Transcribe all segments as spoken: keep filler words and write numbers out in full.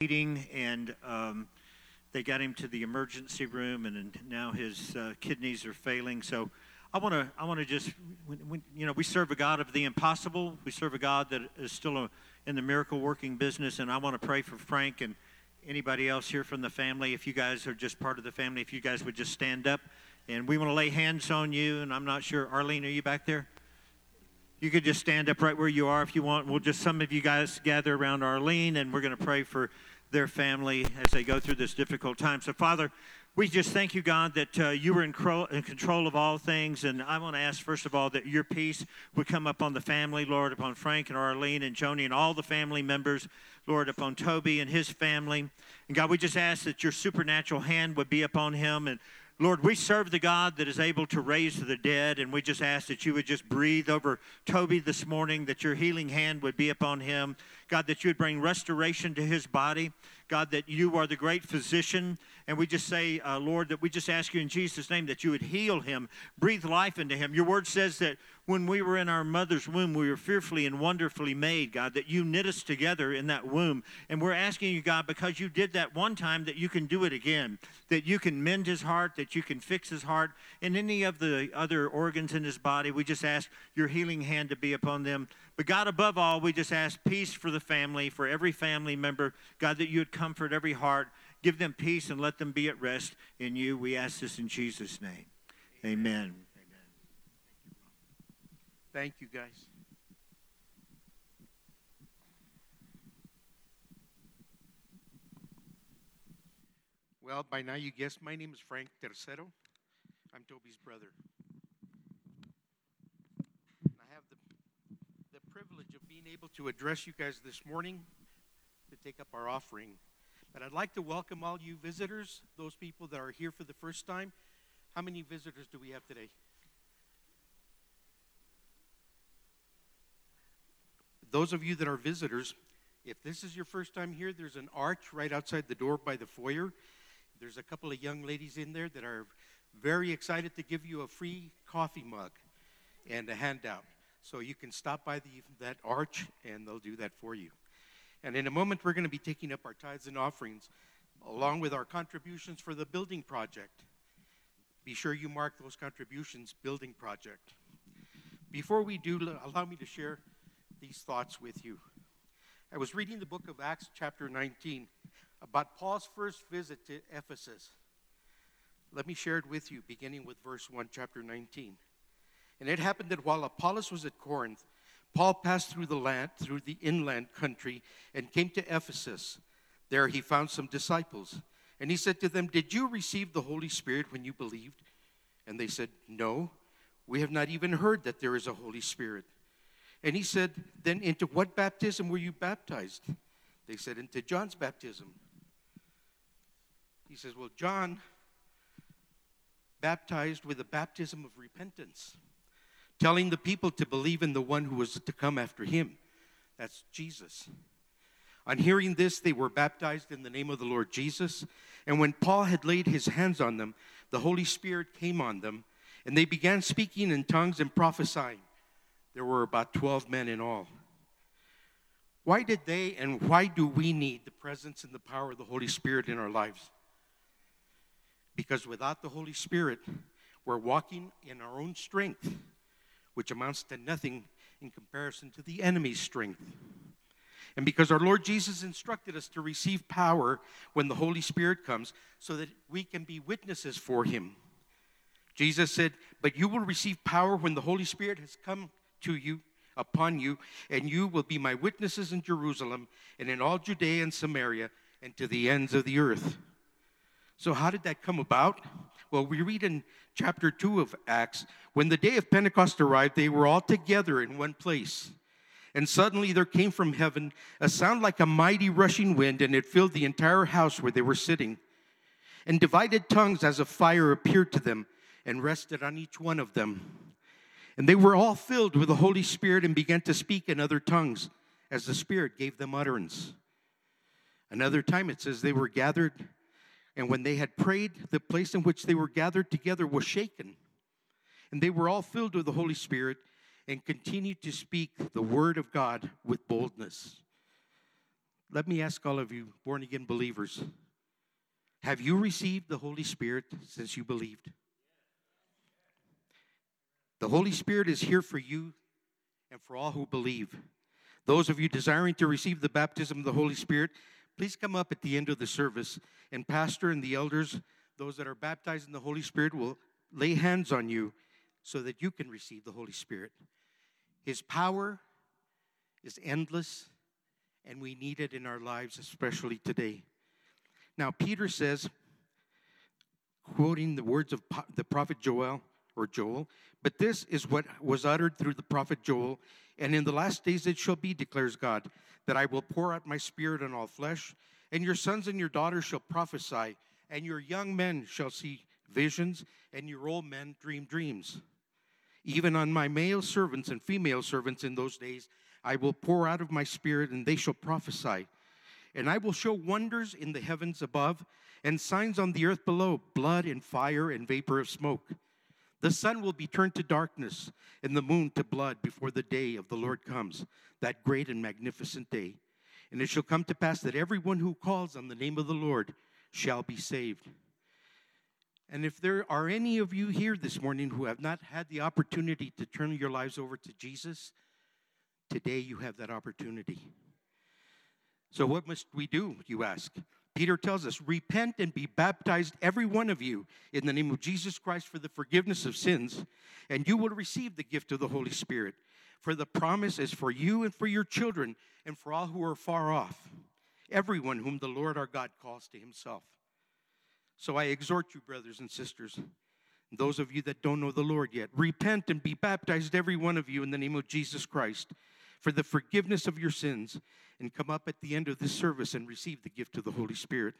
bleeding, and um, they got him to the emergency room, and, and now his uh, kidneys are failing. So I want to I want to just, when, when, you know, we serve a God of the impossible. We serve a God that is still a, in the miracle-working business, and I want to pray for Frank and anybody else here from the family. If you guys are just part of the family, if you guys would just stand up, and we want to lay hands on you, and I'm not sure, Arlene, are you back there? You could just stand up right where you are if you want. We'll just, some of you guys gather around Arlene, and we're going to pray for their family as they go through this difficult time. So, Father, we just thank you, God, that uh, you were in, cro- in control of all things. And I want to ask, first of all, that your peace would come upon the family, Lord, upon Frank and Arlene and Joni and all the family members, Lord, upon Toby and his family. And, God, we just ask that your supernatural hand would be upon him. And, Lord, we serve the God that is able to raise the dead, and we just ask that you would just breathe over Toby this morning, that your healing hand would be upon him. God, that you would bring restoration to his body. God, that you are the great physician, and we just say, uh, Lord, that we just ask you in Jesus' name that you would heal him, breathe life into him. Your word says that when we were in our mother's womb, we were fearfully and wonderfully made, God, that you knit us together in that womb. And we're asking you, God, because you did that one time, that you can do it again, that you can mend his heart, that you can fix his heart, and any of the other organs in his body. We just ask your healing hand to be upon them. But, God, above all, we just ask peace for the family, for every family member. God, that you would comfort every heart, give them peace, and let them be at rest in you. We ask this in Jesus' name. Amen. Amen. Thank you, guys. Well, by now you guessed my name is Frank Tercero. I'm Toby's brother. I have the, the privilege of being able to address you guys this morning to take up our offering. But I'd like to welcome all you visitors, those people that are here for the first time. How many visitors do we have today? Those of you that are visitors, if this is your first time here, there's an arch right outside the door by the foyer. There's a couple of young ladies in there that are very excited to give you a free coffee mug and a handout. So you can stop by the, that arch, and they'll do that for you. And in a moment, we're going to be taking up our tithes and offerings, along with our contributions for the building project. Be sure you mark those contributions, building project. Before we do, allow me to share these thoughts with you. I was reading the book of Acts chapter nineteen about Paul's first visit to Ephesus. Let me share it with you, beginning with verse one, chapter nineteen. And it happened that while Apollos was at Corinth, Paul passed through the land, through the inland country, and came to Ephesus. There he found some disciples. And he said to them, "Did you receive the Holy Spirit when you believed?" And they said, "No, we have not even heard that there is a Holy Spirit." And he said, "Then into what baptism were you baptized?" They said, "Into John's baptism." He says, "Well, John baptized with a baptism of repentance, telling the people to believe in the one who was to come after him. That's Jesus." On hearing this, they were baptized in the name of the Lord Jesus. And when Paul had laid his hands on them, the Holy Spirit came on them, and they began speaking in tongues and prophesying. There were about twelve men in all. Why did they and why do we need the presence and the power of the Holy Spirit in our lives? Because without the Holy Spirit, we're walking in our own strength, which amounts to nothing in comparison to the enemy's strength. And because our Lord Jesus instructed us to receive power when the Holy Spirit comes, so that we can be witnesses for him. Jesus said, "But you will receive power when the Holy Spirit has come to you, upon you, and you will be my witnesses in Jerusalem and in all Judea and Samaria and to the ends of the earth." So how did that come about? Well, we read in chapter two of Acts, when the day of Pentecost arrived, they were all together in one place. And suddenly there came from heaven a sound like a mighty rushing wind, and it filled the entire house where they were sitting. And divided tongues as of fire appeared to them and rested on each one of them. And they were all filled with the Holy Spirit and began to speak in other tongues as the Spirit gave them utterance. Another time it says they were gathered, and when they had prayed, the place in which they were gathered together was shaken. And they were all filled with the Holy Spirit and continued to speak the word of God with boldness. let me ask all of you born-again believers, have you received the Holy Spirit since you believed? The Holy Spirit is here for you and for all who believe. Those of you desiring to receive the baptism of the Holy Spirit, please come up at the end of the service, and pastor and the elders, those that are baptized in the Holy Spirit, will lay hands on you so that you can receive the Holy Spirit. His power is endless, and we need it in our lives, especially today. Now, Peter says, quoting the words of the prophet Joel, or Joel, but this is what was uttered through the prophet Joel, and in the last days it shall be, declares God, that I will pour out my spirit on all flesh, and your sons and your daughters shall prophesy, and your young men shall see visions, and your old men dream dreams. Even on my male servants and female servants in those days, I will pour out of my spirit, and they shall prophesy. And I will show wonders in the heavens above, and signs on the earth below, blood and fire and vapor of smoke. The sun will be turned to darkness, and the moon to blood before the day of the Lord comes, that great and magnificent day. And it shall come to pass that everyone who calls on the name of the Lord shall be saved. And if there are any of you here this morning who have not had the opportunity to turn your lives over to Jesus, today you have that opportunity. So what must we do, you ask? Peter tells us, repent and be baptized, every one of you, in the name of Jesus Christ for the forgiveness of sins, and you will receive the gift of the Holy Spirit. For the promise is for you and for your children and for all who are far off, everyone whom the Lord our God calls to himself. So I exhort you, brothers and sisters, those of you that don't know the Lord yet, repent and be baptized, every one of you, in the name of Jesus Christ, for the forgiveness of your sins, and come up at the end of this service and receive the gift of the Holy Spirit.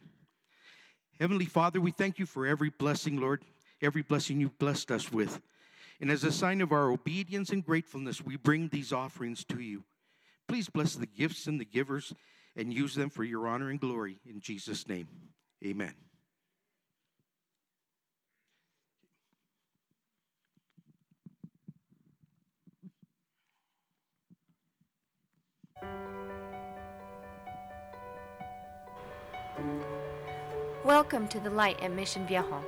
Heavenly Father, we thank you for every blessing, Lord, every blessing you've blessed us with. And as a sign of our obedience and gratefulness, we bring these offerings to you. Please bless the gifts and the givers and use them for your honor and glory. In Jesus' name, amen. Welcome to The Light at Mission Viejo.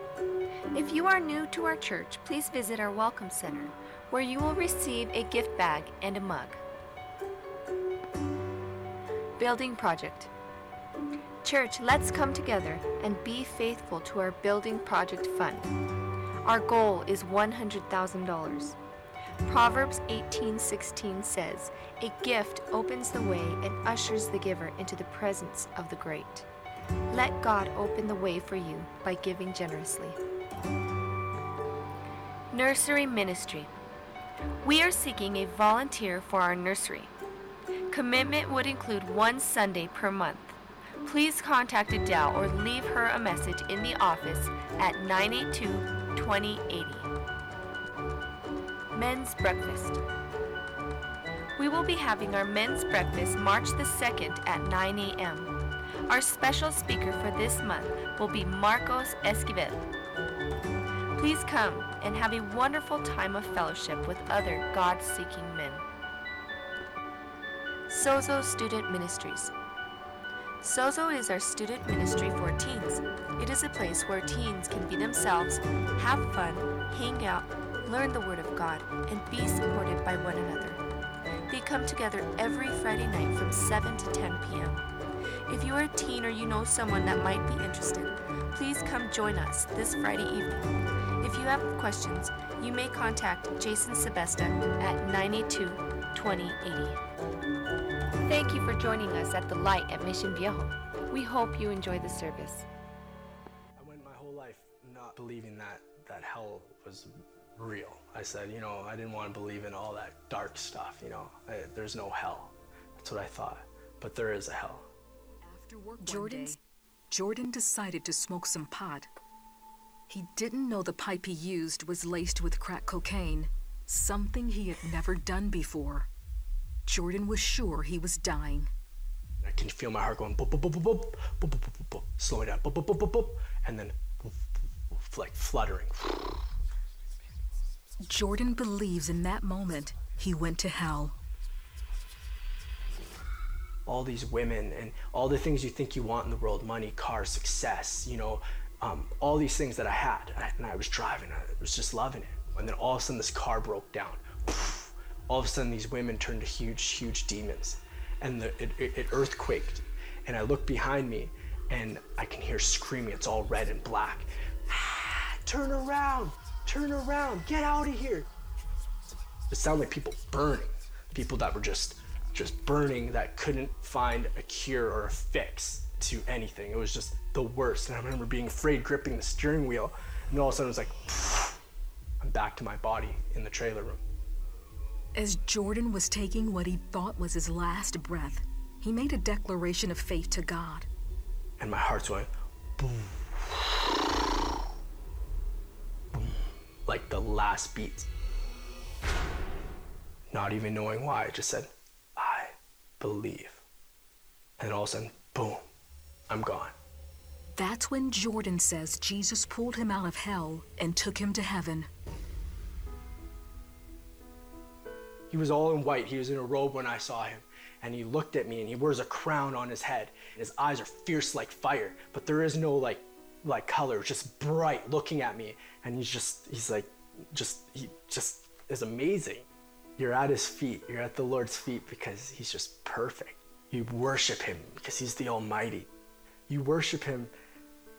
If you are new to our church, please visit our Welcome Center, where you will receive a gift bag and a mug. Building Project. Church, let's come together and be faithful to our Building Project Fund. Our goal is one hundred thousand dollars. Proverbs eighteen sixteen says, a gift opens the way and ushers the giver into the presence of the great. Let God open the way for you by giving generously. Nursery Ministry. We are seeking a volunteer for our nursery. Commitment would include one Sunday per month. Please contact Adele or leave her a message in the office at nine eight two, two zero eight zero. Men's Breakfast. We will be having our men's breakfast March the second at nine a.m. Our special speaker for this month will be Marcos Esquivel. Please come and have a wonderful time of fellowship with other God-seeking men. Sozo Student Ministries. Sozo is our student ministry for teens. It is a place where teens can be themselves, have fun, hang out, learn the Word of God, and be supported by one another. They come together every Friday night from seven to ten p.m. If you are a teen or you know someone that might be interested, please come join us this Friday evening. If you have questions, you may contact Jason Sebesta at nine eight two, two zero eight zero. Thank you for joining us at The Light at Mission Viejo. We hope you enjoy the service. I went my whole life not believing that, that hell was real. I said, you know, I didn't want to believe in all that dark stuff, you know. I, there's no hell. That's what I thought. But there is a hell. After work Jordan's, day, Jordan decided to smoke some pot. He didn't know the pipe he used was laced with crack cocaine, something he had never done before. Jordan was sure he was dying. I can feel my heart going boop, boop, boop, boop, boop, boop, boop, boop, slowing down, boop, boop, boop, boop, boop, and then like fluttering. Jordan believes in that moment he went to hell. all these women and all the things you think you want in the world, money, cars, success, you know, um, all these things that I had. And I was driving, I was just loving it. And then all of a sudden this car broke down. All of a sudden these women turned to huge, huge demons. And the, it, it, it earthquaked. And I looked behind me and I can hear screaming. It's all red and black. Ah, turn around, turn around, get out of here. It sounded like people burning, people that were just just burning, that couldn't find a cure or a fix to anything. It was just the worst. And I remember being afraid, gripping the steering wheel, and all of a sudden it was like, pfft, I'm back to my body in the trailer room. As Jordan was taking what he thought was his last breath, he made a declaration of faith to God. And my heart's going, boom, boom, like the last beat. Not even knowing why, I just said, I believe. And all of a sudden, boom, I'm gone. That's when Jordan says Jesus pulled him out of hell and took him to heaven. He was all in white. He was in a robe when I saw him. And he looked at me, and he wears a crown on his head. His eyes are fierce like fire, but there is no like like color, just bright, looking at me. And he's just, he's like, just, he just is amazing. You're at his feet, you're at the Lord's feet because he's just perfect. You worship him because he's the Almighty. You worship him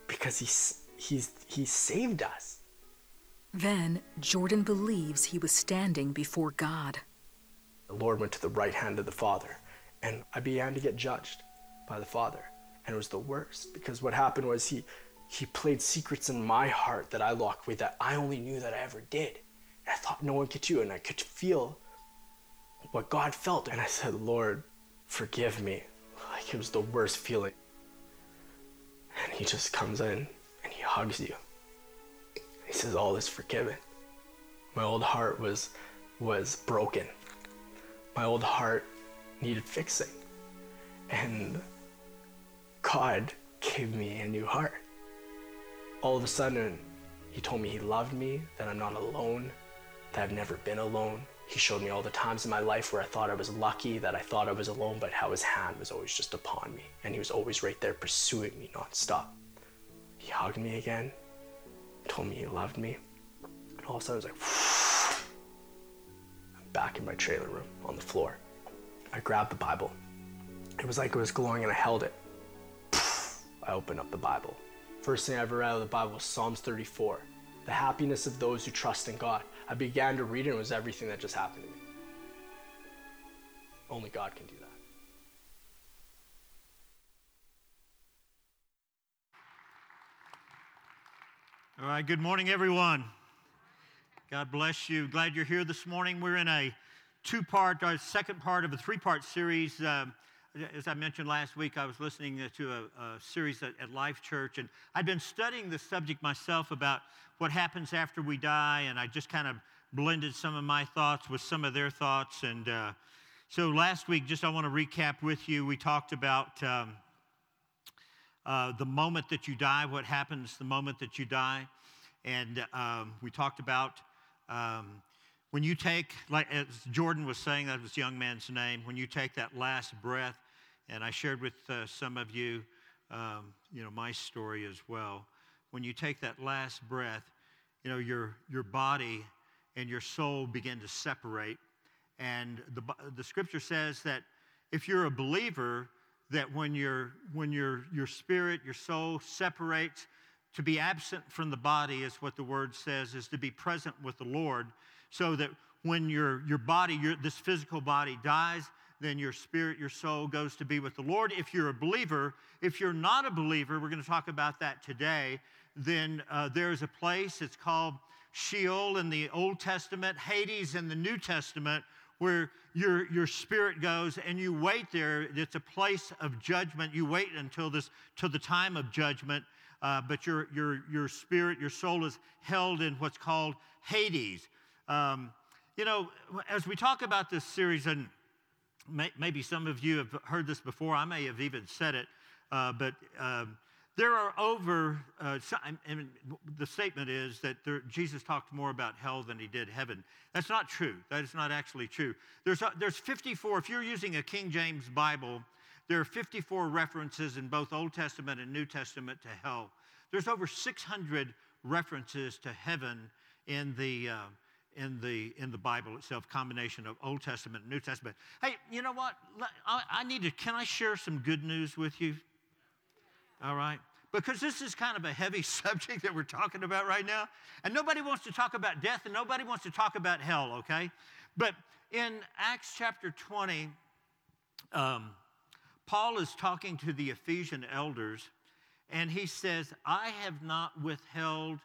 because he's, he's, he saved us. Then Jordan believes he was standing before God. The Lord went to the right hand of the Father, and I began to get judged by the Father. And it was the worst, because what happened was he, he played secrets in my heart that I locked away that I only knew that I ever did. And I thought no one could do, and I could feel what God felt. And I said, Lord, forgive me. Like, it was the worst feeling. And he just comes in and he hugs you. He says, all is forgiven. My old heart was, was broken. My old heart needed fixing. And God gave me a new heart. All of a sudden, he told me he loved me, that I'm not alone, that I've never been alone. He showed me all the times in my life where I thought I was lucky, that I thought I was alone, but how his hand was always just upon me. And he was always right there pursuing me nonstop. He hugged me again, told me he loved me. And all of a sudden I was like, whoosh. I'm back in my trailer room on the floor. I grabbed the Bible. It was like it was glowing and I held it. I opened up the Bible. First thing I ever read out of the Bible was Psalms thirty-four. The happiness of those who trust in God. I began to read it, and it was everything that just happened to me. Only God can do that. All right, good morning, everyone. God bless you. Glad you're here this morning. We're in a two-part, our second part of a three-part series. Um, as I mentioned last week, I was listening to a, a series at, at Life Church, and I'd been studying this subject myself about what happens after we die, and I just kind of blended some of my thoughts with some of their thoughts. And uh, so last week, just I want to recap with you, we talked about um, uh, the moment that you die, what happens the moment that you die, and um, we talked about um, when you take, like as Jordan was saying, that was the young man's name, when you take that last breath, and I shared with uh, some of you, um, you know, my story as well. When you take that last breath, you know, your your body and your soul begin to separate. And the the scripture says that if you're a believer, that when your when your your spirit, your soul separates, to be absent from the body is what the word says, is to be present with the Lord, so that when your your body, your this physical body dies, then your spirit, your soul goes to be with the Lord. If you're a believer, if you're not a believer, we're going to talk about that today, then uh, there's a place, it's called Sheol in the Old Testament, Hades in the New Testament, where your, your spirit goes and you wait there. It's a place of judgment. You wait until this, till the time of judgment, uh, but your, your, your spirit, your soul is held in what's called Hades. Um, you know, as we talk about this series, and maybe some of you have heard this before, I may have even said it, uh, but uh, there are over, uh, and the statement is that there, Jesus talked more about hell than he did heaven. That's not true. That is not actually true. There's, there's fifty-four, if you're using a King James Bible, There are fifty-four references in both Old Testament and New Testament to hell. There's over six hundred references to heaven in the uh, in the in the Bible itself, combination of Old Testament and New Testament. Hey, you know what? I, I need to. Can I share some good news with you? All right. Because this is kind of a heavy subject that we're talking about right now. And nobody wants to talk about death, and nobody wants to talk about hell, okay? But in Acts chapter twenty, um, Paul is talking to the Ephesian elders, and he says, I have not withheld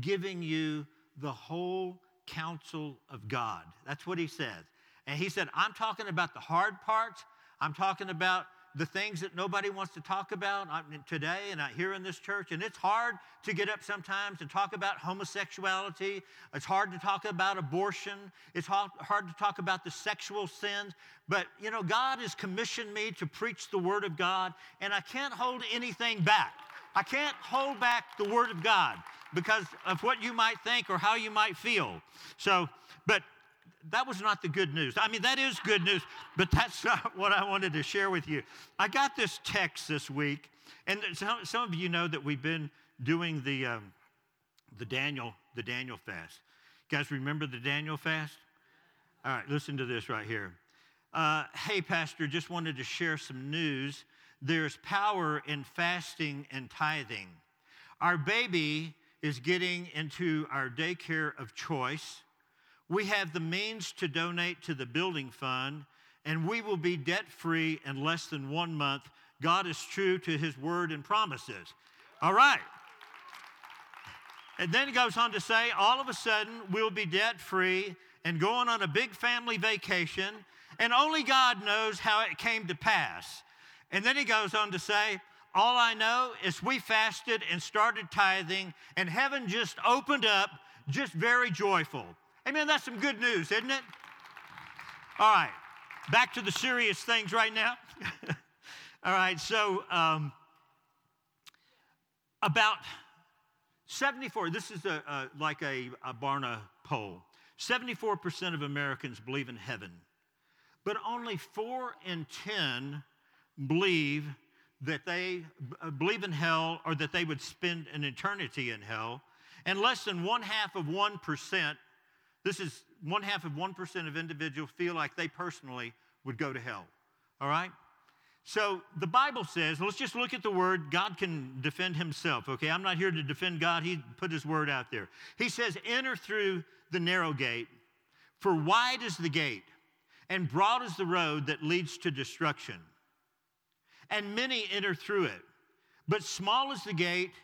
giving you the whole counsel of God. That's what he says. And he said, I'm talking about the hard parts. I'm talking about the things that nobody wants to talk about today and out here in this church. And it's hard to get up sometimes and talk about homosexuality. It's hard to talk about abortion. It's hard to talk about the sexual sins. But, you know, God has commissioned me to preach the Word of God, and I can't hold anything back. I can't hold back the Word of God because of what you might think or how you might feel. So, but that was not the good news. I mean, that is good news, but that's not what I wanted to share with you. I got this text this week, and some, some of you know that we've been doing the um, the Daniel the Daniel fast. You guys remember the Daniel fast? All right, listen to this right here. Uh, hey, Pastor, just wanted to share some news. There's power in fasting and tithing. Our baby is getting into our daycare of choice. We have the means to donate to the building fund, and we will be debt-free in less than one month. God is true to his word and promises. All right. And then it goes on to say, all of a sudden, we'll be debt-free and going on a big family vacation, and only God knows how it came to pass. And then he goes on to say, all I know is we fasted and started tithing, and heaven just opened up, just very joyful. Amen, that's some good news, isn't it? All right, back to the serious things right now. All right, so um, about seventy-four, this is a, a, like a, a Barna poll. seventy-four percent of Americans believe in heaven, but only four in ten believe that they uh, believe in hell or that they would spend an eternity in hell, and less than one half of one percent. This is one half of one percent of individuals feel like they personally would go to hell, all right? So the Bible says, let's just look at the word. God can defend himself, okay? I'm not here to defend God. He put his word out there. He says, enter through the narrow gate, for wide is the gate, and broad is the road that leads to destruction. And many enter through it, but small is the gate,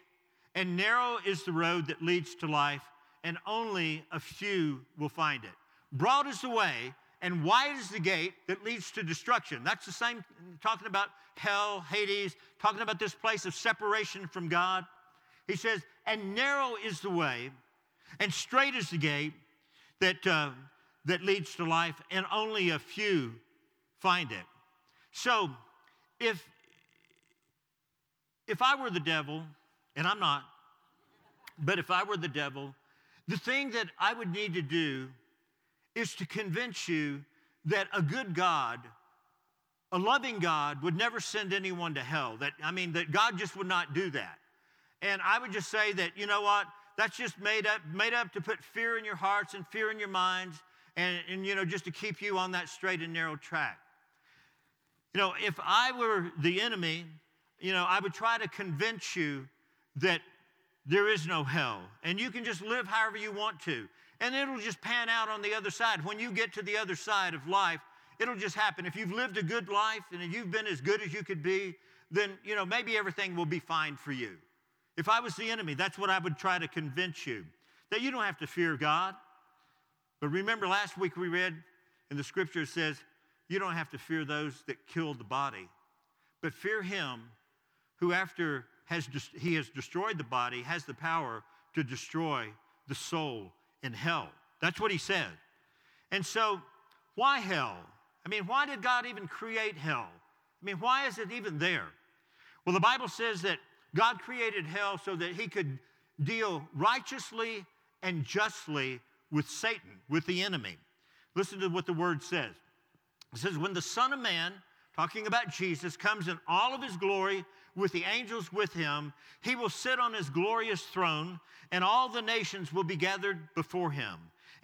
and narrow is the road that leads to life, and only a few will find it. Broad is the way, and wide is the gate that leads to destruction. That's the same, talking about hell, Hades, talking about this place of separation from God. He says, and narrow is the way, and straight is the gate that, uh, that leads to life, and only a few find it. So if, if I were the devil, and I'm not, but if I were the devil, the thing that I would need to do is to convince you that a good God, a loving God, would never send anyone to hell. That, I mean, that God just would not do that. And I would just say that, you know what, that's just made up, made up to put fear in your hearts and fear in your minds and, and, you know, just to keep you on that straight and narrow track. You know, if I were the enemy, you know, I would try to convince you that there is no hell, and you can just live however you want to, and it'll just pan out on the other side. When you get to the other side of life, it'll just happen. If you've lived a good life and if you've been as good as you could be, then, you know, maybe everything will be fine for you. If I was the enemy, that's what I would try to convince you, that you don't have to fear God. But remember, last week we read in the Scripture, it says, you don't have to fear those that killed the body, but fear him who after Has des- he has destroyed the body, has the power to destroy the soul in hell. That's what he said. And so, why hell? I mean, why did God even create hell? I mean, why is it even there? Well, the Bible says that God created hell so that he could deal righteously and justly with Satan, with the enemy. Listen to what the word says. It says, when the Son of Man, talking about Jesus, comes in all of his glory with the angels with him. He will sit on his glorious throne, and all the nations will be gathered before him.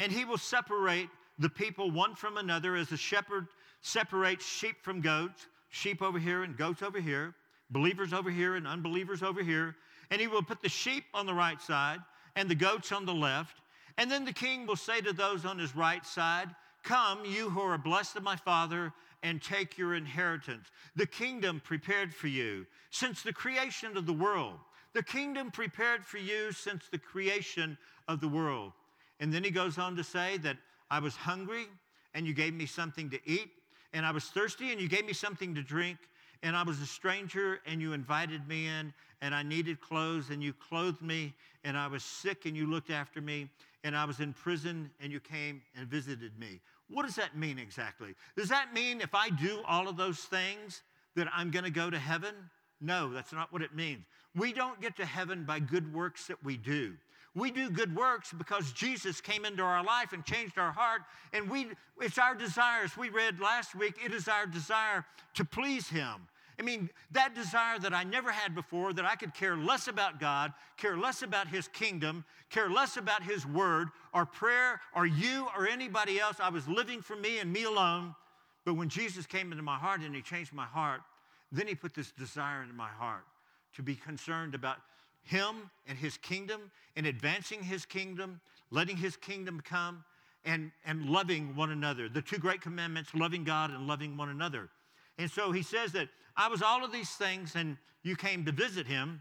And he will separate the people one from another as a shepherd separates sheep from goats, sheep over here and goats over here, believers over here and unbelievers over here. And he will put the sheep on the right side and the goats on the left. And then the king will say to those on his right side, "Come, you who are blessed of my Father, and take your inheritance, the kingdom prepared for you since the creation of the world. The kingdom prepared for you since the creation of the world." And then he goes on to say that I was hungry, and you gave me something to eat, and I was thirsty, and you gave me something to drink, and I was a stranger, and you invited me in, and I needed clothes, and you clothed me, and I was sick, and you looked after me, and I was in prison, and you came and visited me. What does that mean exactly? Does that mean if I do all of those things that I'm going to go to heaven? No, that's not what it means. We don't get to heaven by good works that we do. We do good works because Jesus came into our life and changed our heart, and we it's our desires. We read last week, it is our desire to please him. I mean, that desire that I never had before, that I could care less about God, care less about his kingdom, care less about his word or prayer or you or anybody else. I was living for me and me alone. But when Jesus came into my heart and he changed my heart, then he put this desire into my heart to be concerned about him and his kingdom and advancing his kingdom, letting his kingdom come, and, and loving one another. The two great commandments, loving God and loving one another. And so he says that I was all of these things, and you came to visit him,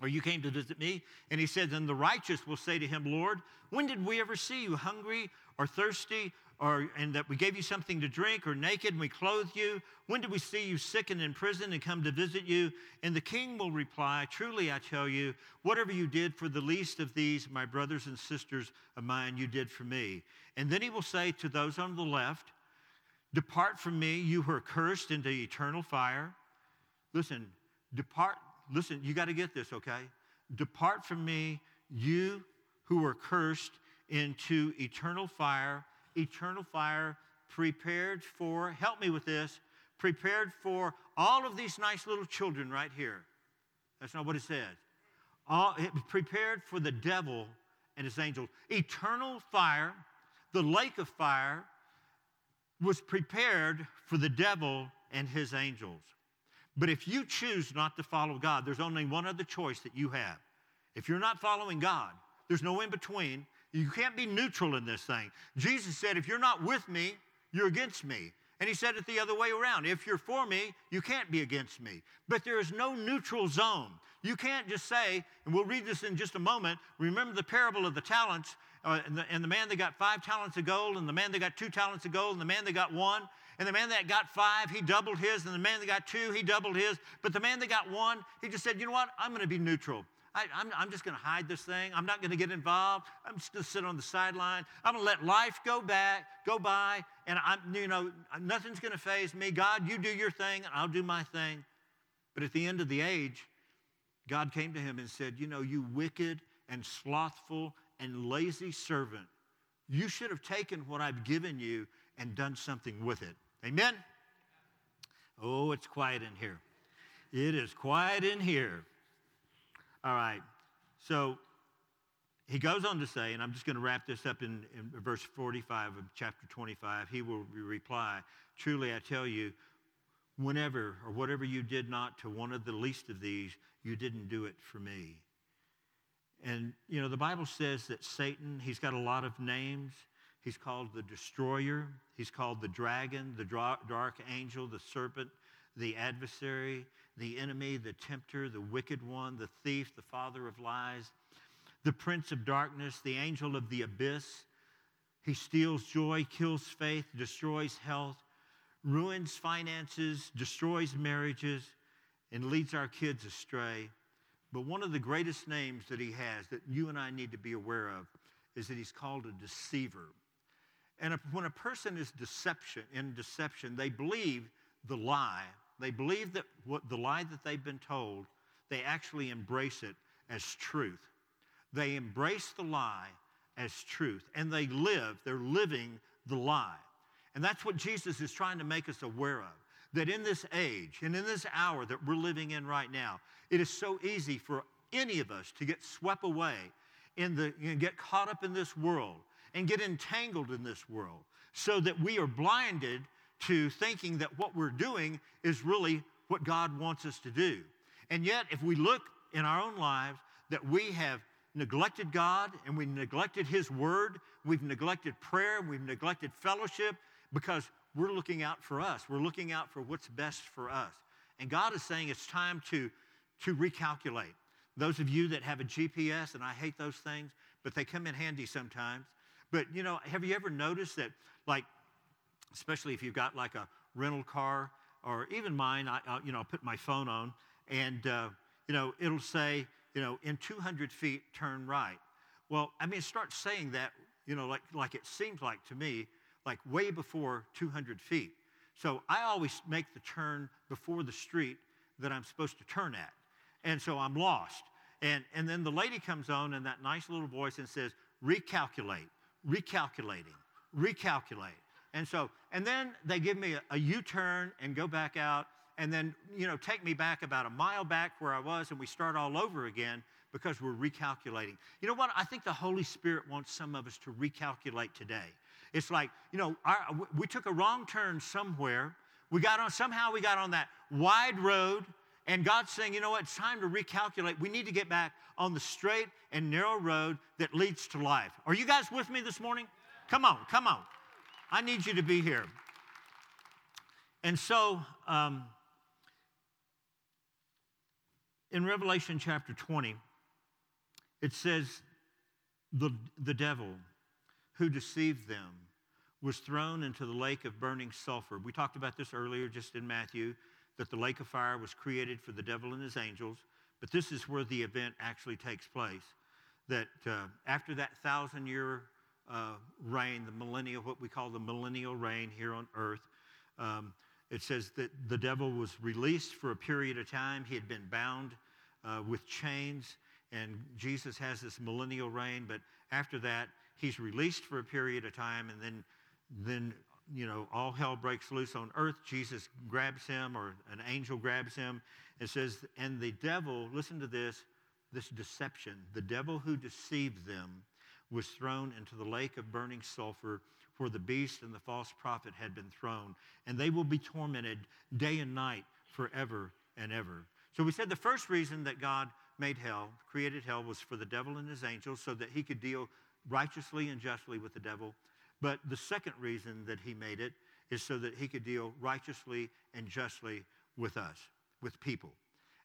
or you came to visit me. And he says, and the righteous will say to him, "Lord, when did we ever see you hungry or thirsty, or and that we gave you something to drink, or naked and we clothed you? When did we see you sick and in prison and come to visit you?" And the king will reply, "Truly I tell you, whatever you did for the least of these, my brothers and sisters of mine, you did for me." And then he will say to those on the left, "Depart from me, you who are cursed, into eternal fire." Listen, depart, listen, you got to get this, okay? "Depart from me, you who are cursed, into eternal fire," eternal fire prepared for, help me with this, prepared for all of these nice little children right here. That's not what it said. All, it prepared for the devil and his angels. Eternal fire, the lake of fire, was prepared for the devil and his angels. But if you choose not to follow God, there's only one other choice that you have. If you're not following God, there's no in between. You can't be neutral in this thing. Jesus said, if you're not with me, you're against me. And he said it the other way around. If you're for me, you can't be against me. But there is no neutral zone. You can't just say, and we'll read this in just a moment, remember the parable of the talents, Uh, and, the, and the man that got five talents of gold, and the man that got two talents of gold, and the man that got one, and the man that got five, he doubled his, and the man that got two, he doubled his. But the man that got one, he just said, you know what, I'm going to be neutral. I, I'm, I'm just going to hide this thing. I'm not going to get involved. I'm just going to sit on the sideline. I'm going to let life go back, go by, and I'm, you know, nothing's going to faze me. God, you do your thing, and I'll do my thing. But at the end of the age, God came to him and said, you know, you wicked and slothful and lazy servant, you should have taken what I've given you and done something with it. Amen? Oh, it's quiet in here. It is quiet in here. All right. So he goes on to say, and I'm just going to wrap this up in, in verse forty-five of chapter twenty-five. He will reply, "Truly I tell you, whenever or whatever you did not to one of the least of these, you didn't do it for me." And, you know, the Bible says that Satan, he's got a lot of names. He's called the destroyer. He's called the dragon, the dark angel, the serpent, the adversary, the enemy, the tempter, the wicked one, the thief, the father of lies, the prince of darkness, the angel of the abyss. He steals joy, kills faith, destroys health, ruins finances, destroys marriages, and leads our kids astray. But one of the greatest names that he has that you and I need to be aware of is that he's called a deceiver. And if, when a person is deception in deception, they believe the lie. They believe that what, the lie that they've been told, they actually embrace it as truth. They embrace the lie as truth, and they live, they're living the lie. And that's what Jesus is trying to make us aware of, that in this age and in this hour that we're living in right now, it is so easy for any of us to get swept away in the, you know, get caught up in this world and get entangled in this world so that we are blinded to thinking that what we're doing is really what God wants us to do. And yet, if we look in our own lives that we have neglected God and we've neglected His Word, we've neglected prayer, we've neglected fellowship because we're looking out for us. We're looking out for what's best for us. And God is saying it's time to, to recalculate. Those of you that have a G P S, and I hate those things, but they come in handy sometimes. But, you know, have you ever noticed that, like, especially if you've got, like, a rental car or even mine, I, I you know, I'll put my phone on, and, uh, you know, it'll say, you know, in two hundred feet, turn right. Well, I mean, start saying that, you know, like like it seems like to me, like way before two hundred feet. So I always make the turn before the street that I'm supposed to turn at. And so I'm lost. And and then the lady comes on in that nice little voice and says, recalculate, recalculating, recalculate. And so, and then they give me a, a U-turn and go back out and then, you know, take me back about a mile back where I was, and we start all over again because we're recalculating. You know what? I think the Holy Spirit wants some of us to recalculate today. It's like, you know, our, we took a wrong turn somewhere. We got on, somehow we got on that wide road, and God's saying, you know what, it's time to recalculate. We need to get back on the straight and narrow road that leads to life. Are you guys with me this morning? Come on, come on. I need you to be here. And so um, in Revelation chapter twenty, it says the, the devil who deceived them was thrown into the lake of burning sulfur. We talked about this earlier just in Matthew, that the lake of fire was created for the devil and his angels, but this is where the event actually takes place, that uh, after that thousand-year uh, reign, the millennial, what we call the millennial reign here on earth, um, it says that the devil was released for a period of time. He had been bound uh, with chains, and Jesus has this millennial reign, but after that, he's released for a period of time, and then, then you know, all hell breaks loose on earth. Jesus grabs him, or an angel grabs him, and says, and the devil, listen to this, this deception, the devil who deceived them was thrown into the lake of burning sulfur where the beast and the false prophet had been thrown, and they will be tormented day and night forever and ever. So we said the first reason that God made hell, created hell, was for the devil and his angels so that he could deal righteously and justly with the devil. But the second reason that he made it is so that he could deal righteously and justly with us, with people.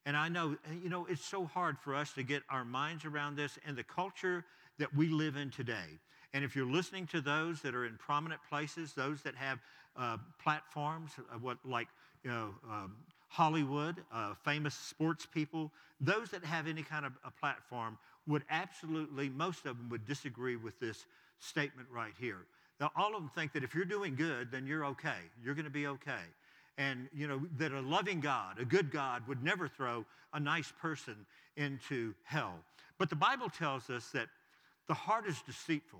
And I know, you know, it's so hard for us to get our minds around this and the culture that we live in today. And if you're listening to those that are in prominent places, those that have uh, platforms, what like, you know, um, Hollywood, uh, famous sports people, those that have any kind of a platform would absolutely, most of them would disagree with this statement right here. Now, all of them think that if you're doing good, then you're okay. You're going to be okay. And, you know, that a loving God, a good God, would never throw a nice person into hell. But the Bible tells us that the heart is deceitful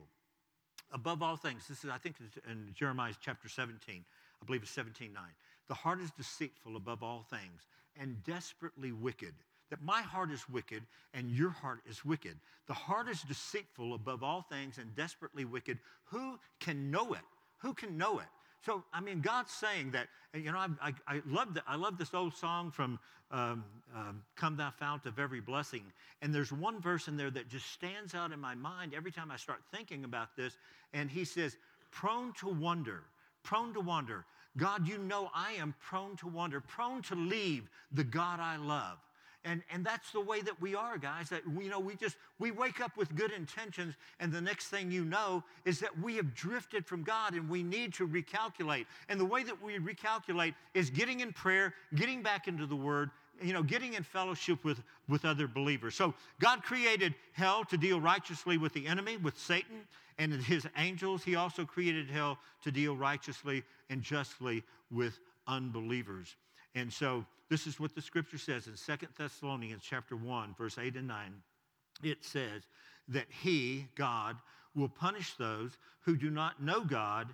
above all things. This is, I think, in Jeremiah chapter seventeen. I believe it's seventeen nine. The heart is deceitful above all things and desperately wicked. That my heart is wicked and your heart is wicked. The heart is deceitful above all things and desperately wicked. Who can know it? Who can know it? So, I mean, God's saying that, you know, I, I, I, love, the, I love this old song from um, um, Come Thou Fount of Every Blessing. And there's one verse in there that just stands out in my mind every time I start thinking about this. And he says, prone to wonder, prone to wonder. God, you know I am prone to wonder, prone to leave the God I love. And and that's the way that we are, guys, that, you know, we just, we wake up with good intentions, and the next thing you know is that we have drifted from God, and we need to recalculate. And the way that we recalculate is getting in prayer, getting back into the Word, you know, getting in fellowship with, with other believers. So God created hell to deal righteously with the enemy, with Satan, and his angels. He also created hell to deal righteously and justly with unbelievers. And so this is what the scripture says in Second Thessalonians chapter one, verse eight and nine. It says that he, God, will punish those who do not know God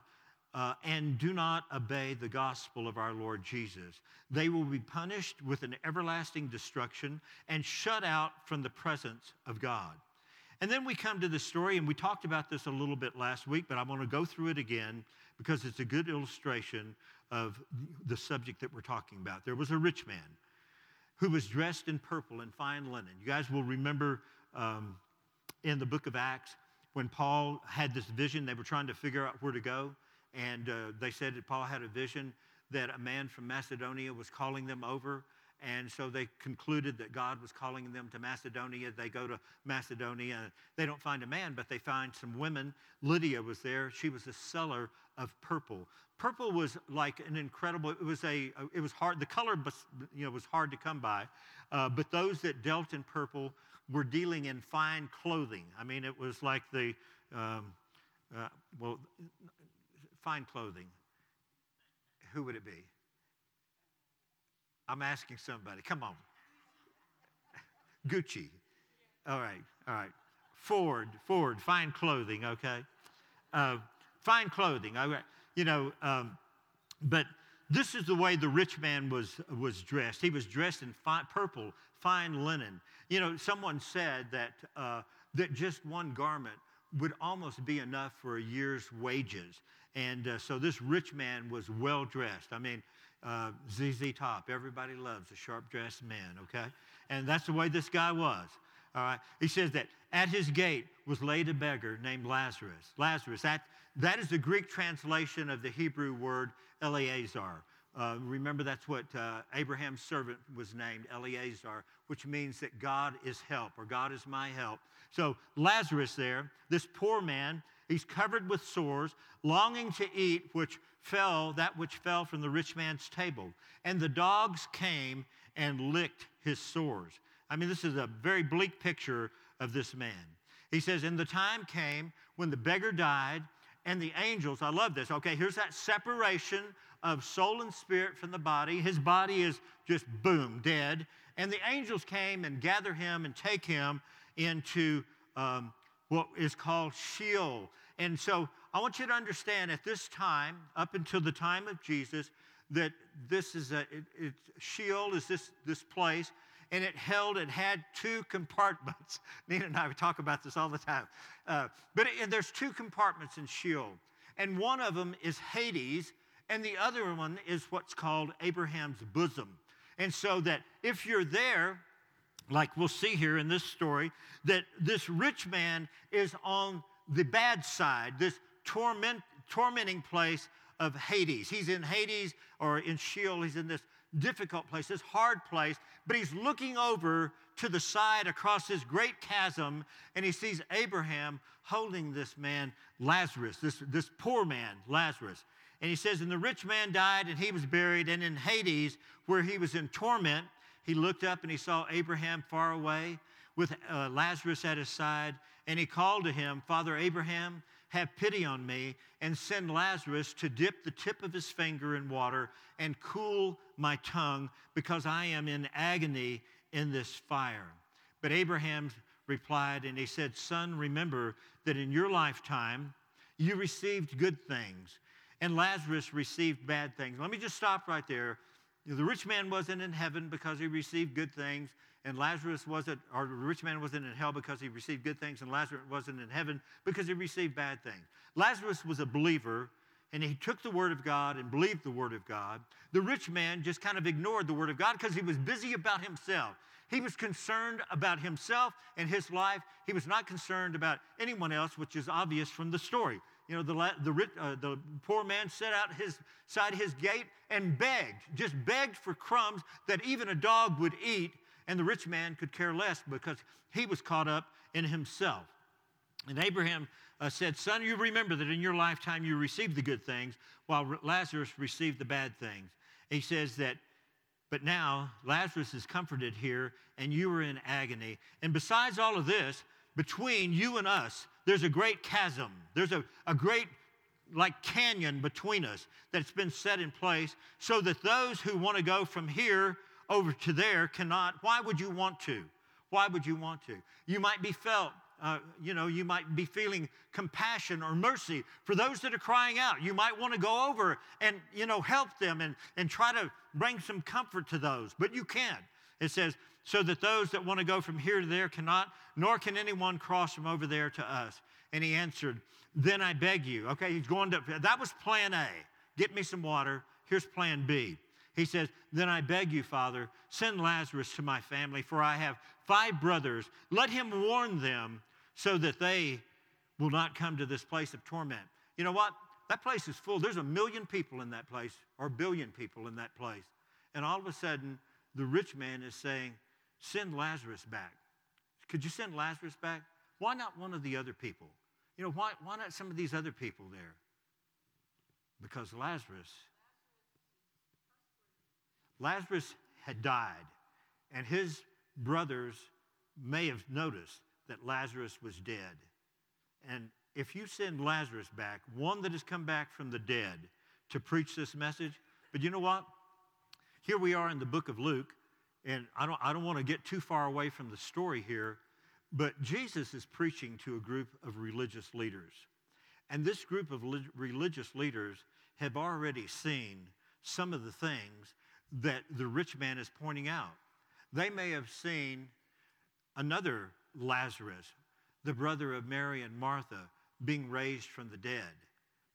uh, and do not obey the gospel of our Lord Jesus. They will be punished with an everlasting destruction and shut out from the presence of God. And then we come to the story, and we talked about this a little bit last week, but I want to go through it again because it's a good illustration of the subject that we're talking about. There was a rich man who was dressed in purple and fine linen. You guys will remember um, in the book of Acts when Paul had this vision. They were trying to figure out where to go, and uh, they said that Paul had a vision that a man from Macedonia was calling them over. And so they concluded that God was calling them to Macedonia. They go to Macedonia. They don't find a man, but they find some women. Lydia was there. She was a seller of purple. Purple was like an incredible, it was a, it was hard, the color, you know, was hard to come by. Uh, but those that dealt in purple were dealing in fine clothing. I mean, it was like the, um, uh, well, fine clothing. Who would it be? I'm asking somebody. Come on. Gucci. All right. All right. Ford. Ford. Fine clothing. Okay. Uh, fine clothing. All right. You know, um, but this is the way the rich man was was dressed. He was dressed in fine, purple, fine linen. You know, someone said that uh, that just one garment would almost be enough for a year's wages. And uh, so this rich man was well dressed. I mean, Uh, Z Z Top. Everybody loves a sharp-dressed man, okay? And that's the way this guy was, all right? He says that at his gate was laid a beggar named Lazarus. Lazarus, that, that is the Greek translation of the Hebrew word Eleazar. Uh, remember, that's what uh, Abraham's servant was named, Eleazar, which means that God is help, or God is my help. So Lazarus there, this poor man, he's covered with sores, longing to eat which fell, that which fell from the rich man's table. And the dogs came and licked his sores. I mean, this is a very bleak picture of this man. He says, and the time came when the beggar died and the angels, I love this, okay, here's that separation of soul and spirit from the body. His body is just, boom, dead. And the angels came and gather him and take him into um, what is called Sheol. And so I want you to understand at this time, up until the time of Jesus, that this is a, it, it, Sheol is this, this place, and it held, it had two compartments. Nina and I talk about this all the time. Uh, but it, there's two compartments in Sheol, and one of them is Hades, and the other one is what's called Abraham's bosom. And so that if you're there, like we'll see here in this story, that this rich man is on the bad side, this torment, tormenting place of Hades. He's in Hades or in Sheol. He's in this difficult place, this hard place, but he's looking over to the side across this great chasm, and he sees Abraham holding this man, Lazarus, this, this poor man, Lazarus. And he says, and the rich man died, and he was buried, and in Hades, where he was in torment, he looked up and he saw Abraham far away with uh, Lazarus at his side, and he called to him, Father Abraham, have pity on me, and send Lazarus to dip the tip of his finger in water and cool my tongue, because I am in agony in this fire. But Abraham replied, and he said, Son, remember that in your lifetime you received good things, and Lazarus received bad things. Let me just stop right there. The rich man wasn't in heaven because he received good things, and Lazarus wasn't, or the rich man wasn't in hell because he received good things, and Lazarus wasn't in heaven because he received bad things. Lazarus was a believer, and he took the word of God and believed the word of God. The rich man just kind of ignored the word of God because he was busy about himself. He was concerned about himself and his life. He was not concerned about anyone else, which is obvious from the story. You know, the the, uh, the poor man set out his side his gate and begged, just begged for crumbs that even a dog would eat, and the rich man could care less because he was caught up in himself. And Abraham uh, said, Son, you remember that in your lifetime you received the good things, while Lazarus received the bad things. He says that, but now Lazarus is comforted here, and you are in agony. And besides all of this, between you and us, there's a great chasm. There's a, a great, like, canyon between us that's been set in place so that those who want to go from here over to there cannot. Why would you want to? Why would you want to? You might be felt Uh, you know, you might be feeling compassion or mercy for those that are crying out. You might want to go over and, you know, help them and, and try to bring some comfort to those, but you can't. It says, so that those that want to go from here to there cannot, nor can anyone cross from over there to us. And he answered, then I beg you. Okay, he's going to, that was plan A. Get me some water. Here's plan B. He says, then I beg you, Father, send Lazarus to my family, for I have five brothers. Let him warn them so that they will not come to this place of torment. You know what? That place is full. There's a million people in that place, or a billion people in that place. And all of a sudden, the rich man is saying, send Lazarus back. Could you send Lazarus back? Why not one of the other people? You know, why, why not some of these other people there? Because Lazarus, Lazarus had died, and his brothers may have noticed that Lazarus was dead. And if you send Lazarus back, one that has come back from the dead, to preach this message, but you know what? Here we are in the book of Luke, and I don't, I don't want to get too far away from the story here, but Jesus is preaching to a group of religious leaders. And this group of li- religious leaders have already seen some of the things that the rich man is pointing out. They may have seen another Lazarus, the brother of Mary and Martha, being raised from the dead.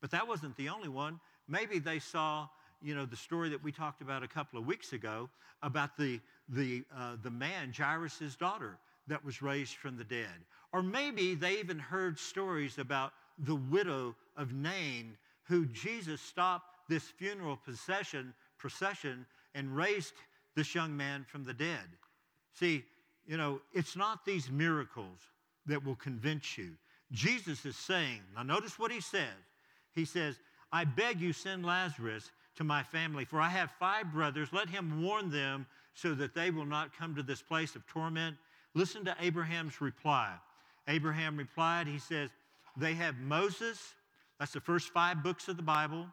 But that wasn't the only one. Maybe they saw, you know, the story that we talked about a couple of weeks ago about the, the, uh, the man, Jairus' daughter, that was raised from the dead. Or maybe they even heard stories about the widow of Nain, who Jesus stopped this funeral procession, procession and raised this young man from the dead. See, you know, it's not these miracles that will convince you. Jesus is saying, now notice what he says. He says, I beg you, send Lazarus to my family, for I have five brothers. Let him warn them so that they will not come to this place of torment. Listen to Abraham's reply. Abraham replied, he says, they have Moses, that's the first five books of the Bible,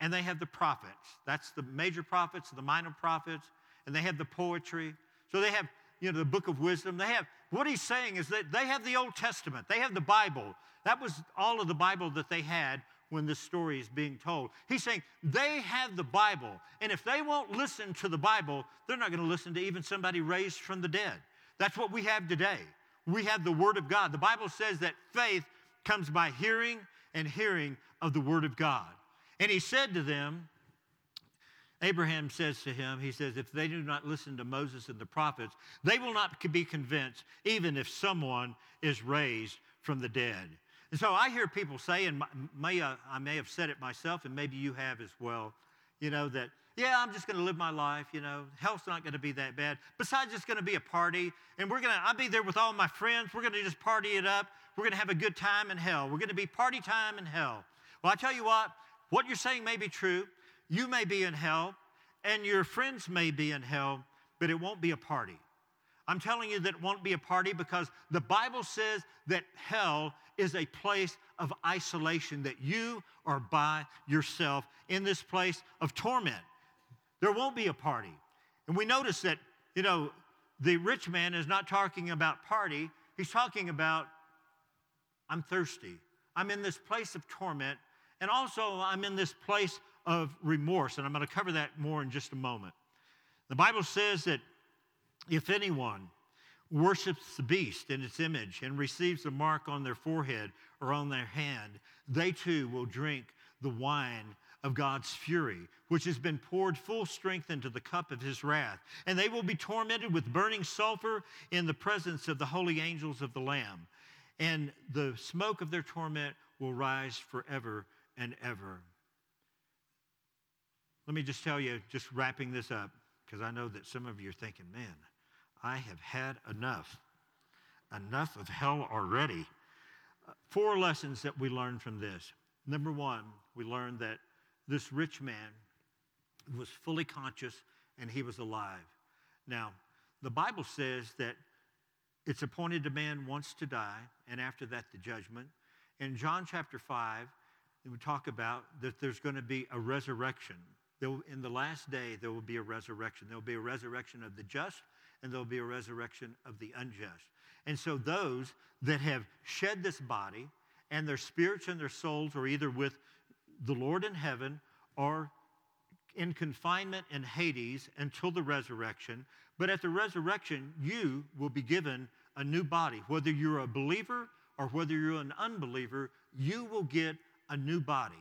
and they have the prophets. That's the major prophets, the minor prophets, and they have the poetry. So they have, you know, the book of wisdom. They have, what he's saying is that they have the Old Testament. They have the Bible. That was all of the Bible that they had when this story is being told. He's saying they have the Bible, and if they won't listen to the Bible, they're not going to listen to even somebody raised from the dead. That's what we have today. We have the Word of God. The Bible says that faith comes by hearing, and hearing of the Word of God. And he said to them, Abraham says to him, he says, if they do not listen to Moses and the prophets, they will not be convinced, even if someone is raised from the dead. And so I hear people say, and may, uh, I may have said it myself, and maybe you have as well, you know, that, yeah, I'm just going to live my life, you know, hell's not going to be that bad. Besides, it's going to be a party, and we're going to, I'll be there with all my friends. We're going to just party it up. We're going to have a good time in hell. We're going to be party time in hell. Well, I tell you what, what you're saying may be true. You may be in hell, and your friends may be in hell, but it won't be a party. I'm telling you that it won't be a party because the Bible says that hell is a place of isolation, that you are by yoimself in this place of torment. There won't be a party. And we notice that, you know, the rich man is not talking about party. He's talking about, I'm thirsty. I'm in this place of torment, and also I'm in this place of remorse, and I'm going to cover that more in just a moment. The Bible says that if anyone worships the beast in its image and receives the mark on their forehead or on their hand, they too will drink the wine of God's fury, which has been poured full strength into the cup of his wrath. And they will be tormented with burning sulfur in the presence of the holy angels of the Lamb. And the smoke of their torment will rise forever and ever. Let me just tell you, just wrapping this up, because I know that some of you are thinking, man, I have had enough, enough of hell already. Four lessons that we learned from this. Number one, we learned that this rich man was fully conscious and he was alive. Now, the Bible says that it's appointed a man once to die, and after that the judgment. In John chapter five, we talk about that there's going to be a resurrection. In the last day, there will be a resurrection. There will be a resurrection of the just, and there will be a resurrection of the unjust. And so those that have shed this body and their spirits and their souls are either with the Lord in heaven or in confinement in Hades until the resurrection. But at the resurrection, you will be given a new body. Whether you're a believer or whether you're an unbeliever, you will get a new body.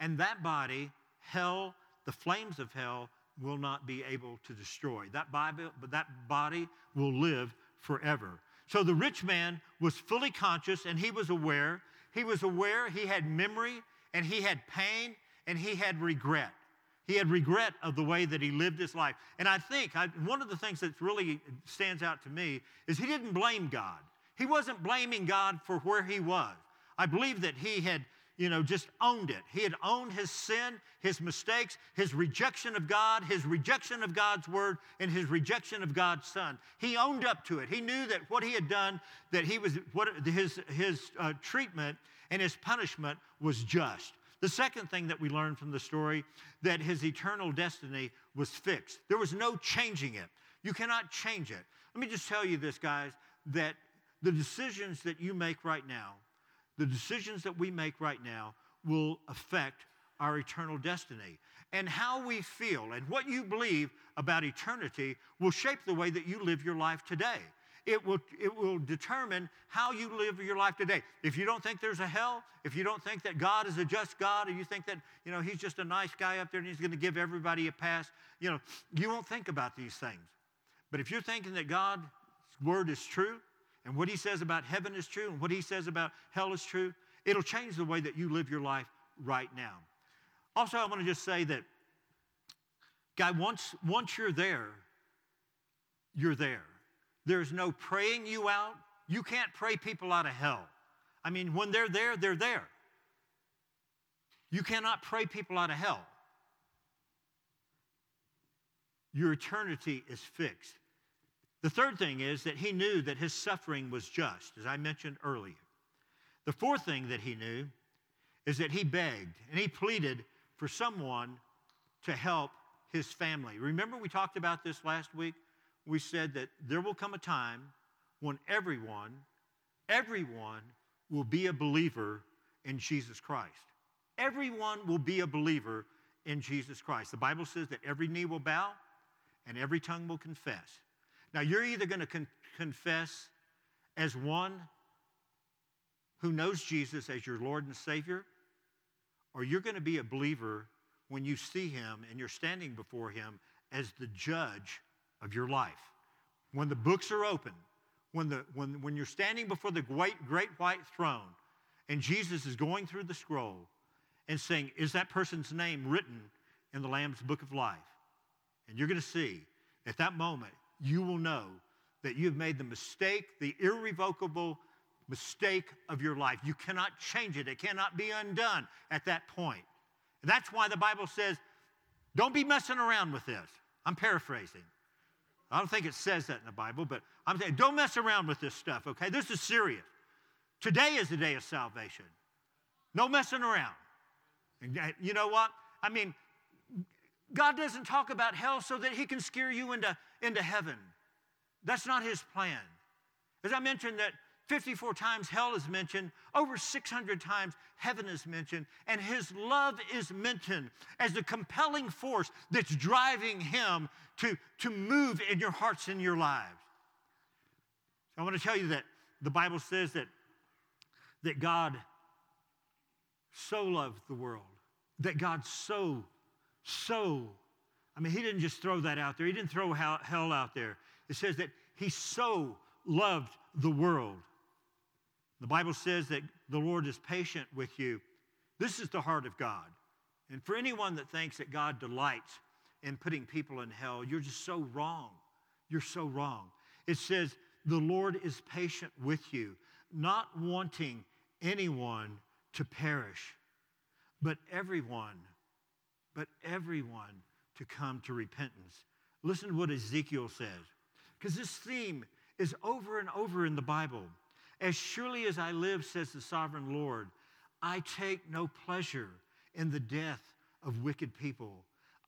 And that body, hell, the flames of hell, will not be able to destroy. That Bible, but that body will live forever. So the rich man was fully conscious, and he was aware. He was aware he had memory, and he had pain, and he had regret. He had regret of the way that he lived his life. And I think I, one of the things that really stands out to me is he didn't blame God. He wasn't blaming God for where he was. I believe that he had, you know, just owned it. He had owned his sin, his mistakes, his rejection of God, his rejection of God's word, and his rejection of God's son. He owned up to it. He knew that what he had done, that he was, what his, his uh, treatment and his punishment was just. The second thing that we learned from the story, that his eternal destiny was fixed. There was no changing it. You cannot change it. Let me just tell you this, guys, that the decisions that you make right now, the decisions that we make right now will affect our eternal destiny. And how we feel and what you believe about eternity will shape the way that you live your life today. It will, it will determine how you live your life today. If you don't think there's a hell, if you don't think that God is a just God, or you think that, you know, he's just a nice guy up there and he's going to give everybody a pass, you know, you won't think about these things. But if you're thinking that God's word is true, and what he says about heaven is true, and what he says about hell is true, it'll change the way that you live your life right now. Also, I want to just say that, guy, once, once you're there, you're there. There's no praying you out. You can't pray people out of hell. I mean, when they're there, they're there. You cannot pray people out of hell. Your eternity is fixed. The third thing is that he knew that his suffering was just, as I mentioned earlier. The fourth thing that he knew is that he begged and he pleaded for someone to help his family. Remember, we talked about this last week? We said that there will come a time when everyone, everyone will be a believer in Jesus Christ. Everyone will be a believer in Jesus Christ. The Bible says that every knee will bow and every tongue will confess. Now, you're either going to con- confess as one who knows Jesus as your Lord and Savior, or you're going to be a believer when you see him and you're standing before him as the judge of your life. When the books are open, when the when when you're standing before the great great white throne, and Jesus is going through the scroll and saying, is that person's name written in the Lamb's Book of Life? And you're going to see, at that moment, you will know that you've made the mistake, the irrevocable mistake of your life. You cannot change it. It cannot be undone at that point. And that's why the Bible says, don't be messing around with this. I'm paraphrasing. I don't think it says that in the Bible, but I'm saying don't mess around with this stuff, okay? This is serious. Today is the day of salvation. No messing around. And you know what? I mean, God doesn't talk about hell so that he can scare you into, into heaven. That's not his plan. As I mentioned that fifty-four times hell is mentioned, over six hundred times heaven is mentioned, and his love is mentioned as the compelling force that's driving him to, to move in your hearts and your lives. So I want to tell you that the Bible says that, that God so loved the world, that God so, so, I mean, he didn't just throw that out there. He didn't throw hell out there. It says that he so loved the world. The Bible says that the Lord is patient with you. This is the heart of God. And for anyone that thinks that God delights in putting people in hell, you're just so wrong. You're so wrong. It says the Lord is patient with you, not wanting anyone to perish, but everyone, but everyone to come to repentance. Listen to what Ezekiel says, because this theme is over and over in the Bible. As surely as I live, says the sovereign Lord, I take no pleasure in the death of wicked people.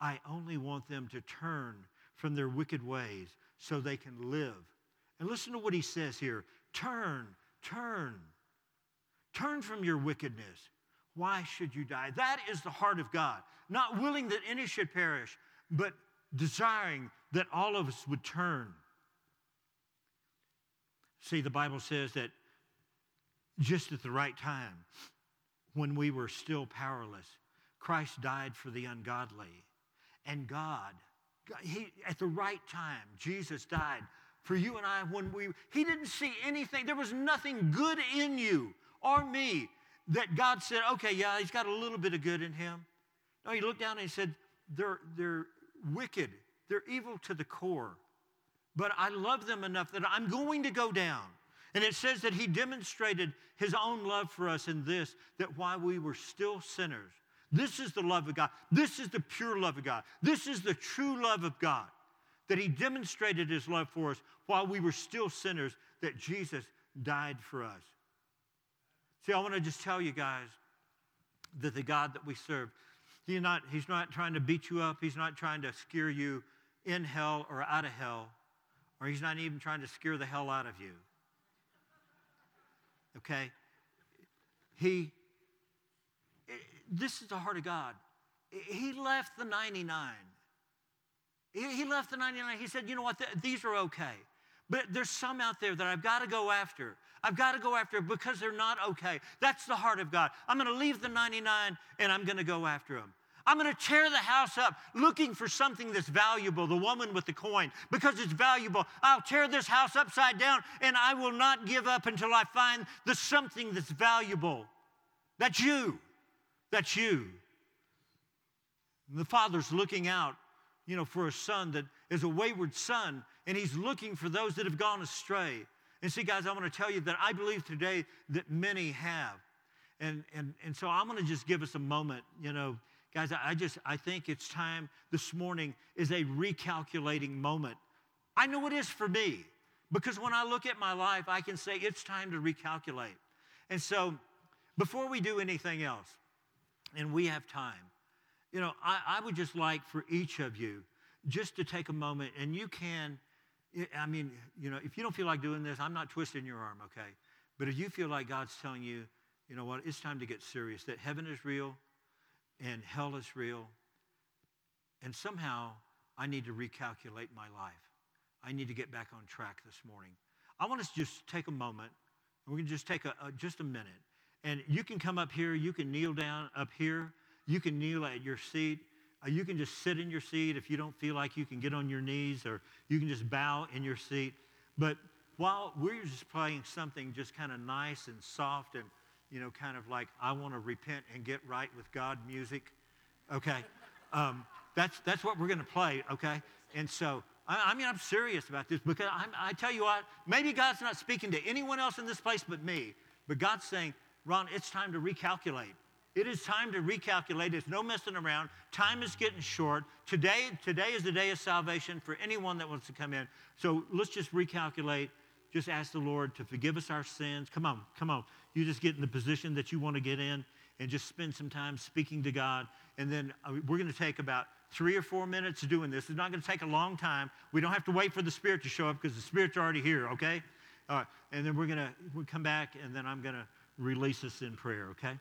I only want them to turn from their wicked ways so they can live. And listen to what he says here. Turn, turn, turn from your wickedness. Why should you die? That is the heart of God, not willing that any should perish, but desiring that all of us would turn. See, the Bible says that just at the right time, when we were still powerless, Christ died for the ungodly. And God, he, at the right time, Jesus died for you and I when we, he didn't see anything. There was nothing good in you or me that God said, okay, yeah, he's got a little bit of good in him. No, he looked down and he said, they're, they're wicked. They're evil to the core. But I love them enough that I'm going to go down. And it says that he demonstrated his own love for us in this, that while we were still sinners, this is the love of God. This is the pure love of God. This is the true love of God, that he demonstrated his love for us while we were still sinners, that Jesus died for us. See, I want to just tell you guys that the God that we serve, he's not, he's not trying to beat you up. He's not trying to scare you in hell or out of hell, or he's not even trying to scare the hell out of you. Okay? He, this is the heart of God. He left the ninety-nine. He left the ninety-nine. He said, you know what, these are okay. But there's some out there that I've got to go after. I've got to go after because they're not okay. That's the heart of God. I'm going to leave the ninety-nine and I'm going to go after them. I'm going to tear the house up looking for something that's valuable, the woman with the coin, because it's valuable. I'll tear this house upside down and I will not give up until I find the something that's valuable. That's you. That's you. And the father's looking out, you know, for a son that is a wayward son, and he's looking for those that have gone astray. And see, guys, I want to tell you that I believe today that many have. And and and so I'm going to just give us a moment, you know, guys, I just, I think it's time. This morning is a recalculating moment. I know it is for me, because when I look at my life, I can say it's time to recalculate. And so before we do anything else, and we have time, you know, I, I would just like for each of you just to take a moment, and you can, I mean, you know, if you don't feel like doing this, I'm not twisting your arm, okay? But if you feel like God's telling you, you know what, it's time to get serious, that heaven is real, and hell is real, and somehow I need to recalculate my life. I need to get back on track this morning. I want us to just take a moment, and we're going to just take a, a, just a minute, and you can come up here, you can kneel down up here, you can kneel at your seat, you can just sit in your seat if you don't feel like you can get on your knees, or you can just bow in your seat. But while we're just playing something just kind of nice and soft and, you know, kind of like, I want to repent and get right with God music. Okay, um, that's that's what we're going to play, okay? And so, I, I mean, I'm serious about this, because I'm, I tell you what, maybe God's not speaking to anyone else in this place but me, but God's saying, Ron, it's time to recalculate. It is time to recalculate. There's no messing around. Time is getting short. Today, today is the day of salvation for anyone that wants to come in. So let's just recalculate. Just ask the Lord to forgive us our sins. Come on, come on. You just get in the position that you want to get in and just spend some time speaking to God. And then we're going to take about three or four minutes doing this. It's not going to take a long time. We don't have to wait for the Spirit to show up, because the Spirit's already here, okay? All right, and then we're going to we'll come back, and then I'm going to release us in prayer, okay?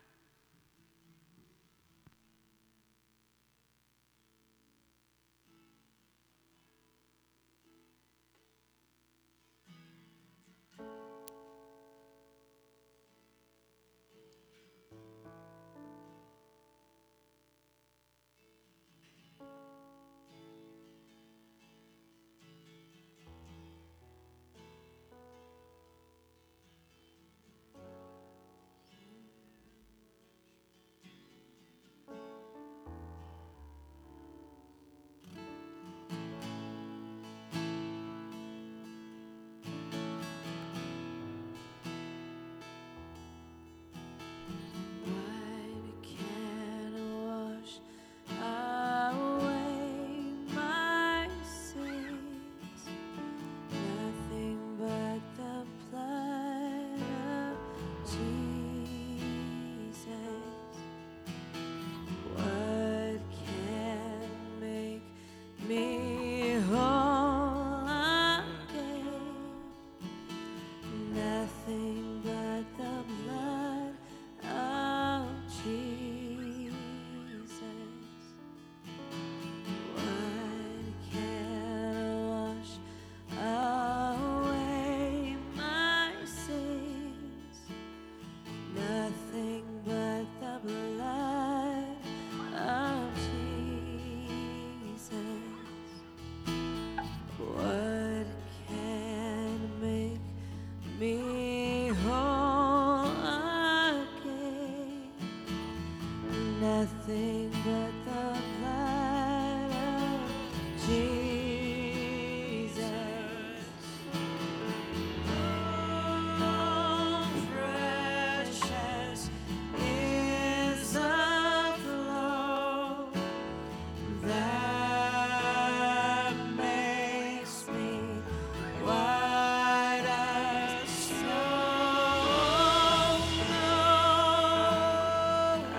be whole again. Nothing but the blood of Jesus. Oh, precious is the flow that makes me white as snow.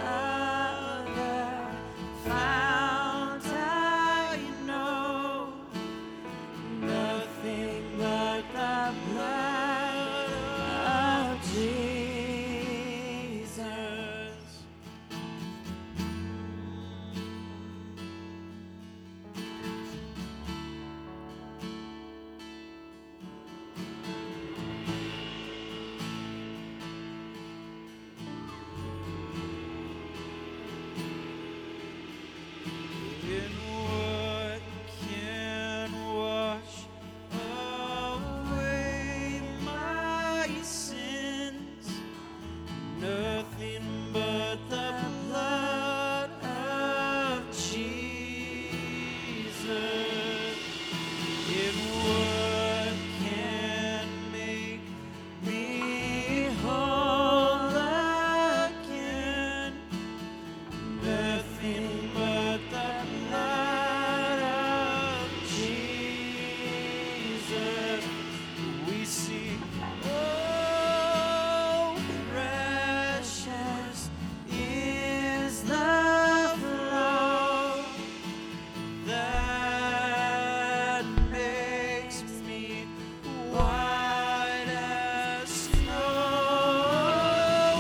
No other fount I know, nothing but the blood of Jesus. And what can wash away my sins? Nothing but the blood of Jesus. And what can make me whole again? Nothing but the blood of Jesus. We see, oh, precious is the flow that makes me white as snow. No other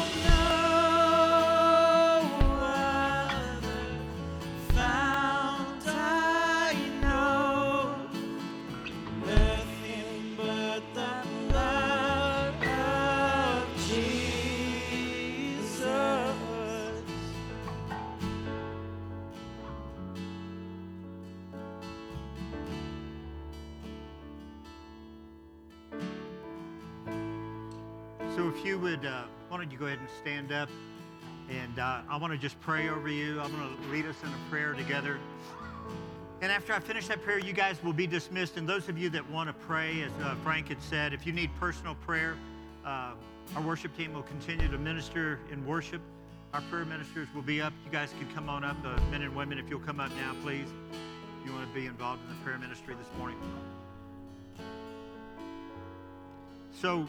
fount I know, nothing but the blood of Jesus. So if you would, uh, why don't you go ahead and stand up, and uh, I want to just pray over you. I'm going to lead us in a prayer together. And after I finish that prayer, you guys will be dismissed. And those of you that want to pray, as uh, Frank had said, if you need personal prayer, uh, our worship team will continue to minister in worship. Our prayer ministers will be up. You guys can come on up, uh, men and women, if you'll come up now, please. If you want to be involved in the prayer ministry this morning. So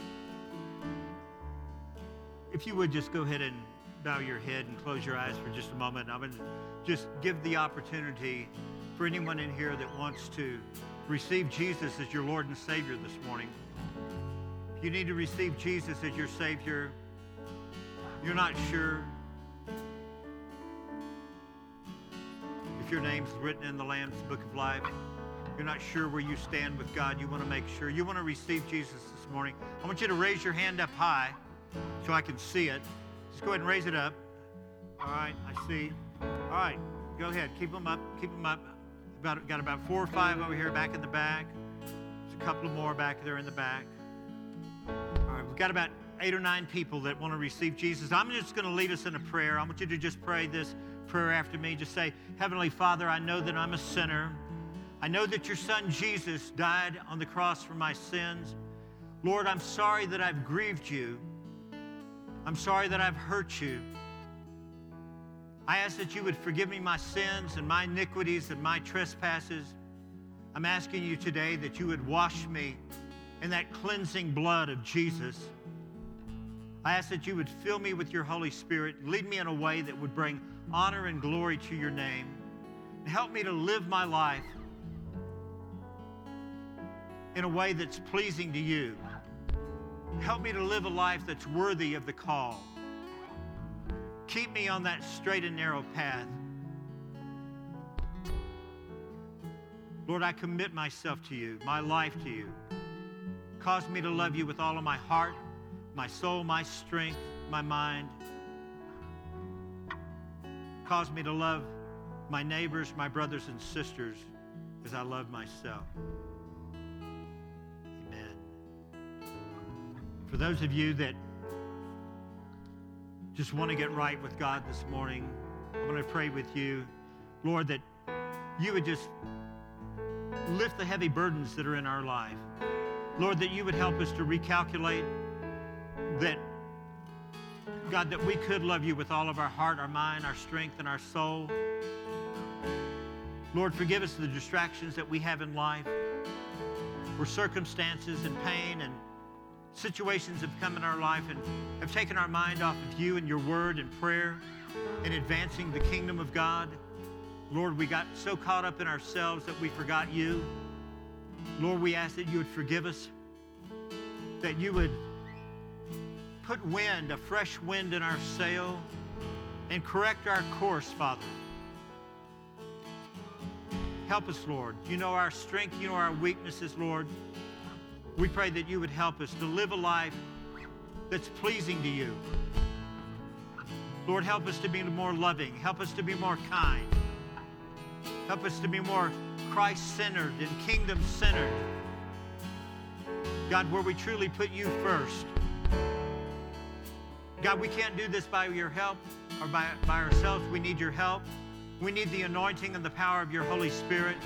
if you would just go ahead and bow your head and close your eyes for just a moment. I'm going to just give the opportunity for anyone in here that wants to receive Jesus as your Lord and Savior this morning. If you need to receive Jesus as your Savior, you're not sure if your name's written in the Lamb's Book of Life, you're not sure where you stand with God, you want to make sure, you want to receive Jesus this morning, I want you to raise your hand up high so I can see it. Just go ahead and raise it up. All right, I see. All right, go ahead. Keep them up. Keep them up. About, got about four or five over here back in the back. There's a couple more back there in the back. All right, we've got about eight or nine people that want to receive Jesus. I'm just going to lead us in a prayer. I want you to just pray this prayer after me. Just say, Heavenly Father, I know that I'm a sinner. I know that your son Jesus died on the cross for my sins. Lord, I'm sorry that I've grieved you. I'm sorry that I've hurt you. I ask that you would forgive me my sins and my iniquities and my trespasses. I'm asking you today that you would wash me in that cleansing blood of Jesus. I ask that you would fill me with your Holy Spirit, lead me in a way that would bring honor and glory to your name, and help me to live my life in a way that's pleasing to you. Help me to live a life that's worthy of the call. Keep me on that straight and narrow path. Lord, I commit myself to you, my life to you. Cause me to love you with all of my heart, my soul, my strength, my mind. Cause me to love my neighbors, my brothers and sisters, as I love myself. For those of you that just want to get right with God this morning, I want to pray with you, Lord, that you would just lift the heavy burdens that are in our life. Lord, that you would help us to recalculate that, God, that we could love you with all of our heart, our mind, our strength, and our soul. Lord, forgive us the distractions that we have in life, where circumstances and pain and situations have come in our life and have taken our mind off of you and your word and prayer and advancing the kingdom of God. Lord, we got so caught up in ourselves that we forgot you. Lord, we ask that you would forgive us, that you would put wind, a fresh wind in our sail, and correct our course, Father. Help us, Lord. You know our strength, you know our weaknesses, Lord. We pray that you would help us to live a life that's pleasing to you. Lord, help us to be more loving. Help us to be more kind. Help us to be more Christ-centered and kingdom-centered. God, where we truly put you first. God, we can't do this by your help or by, by ourselves. We need your help. We need the anointing and the power of your Holy Spirit.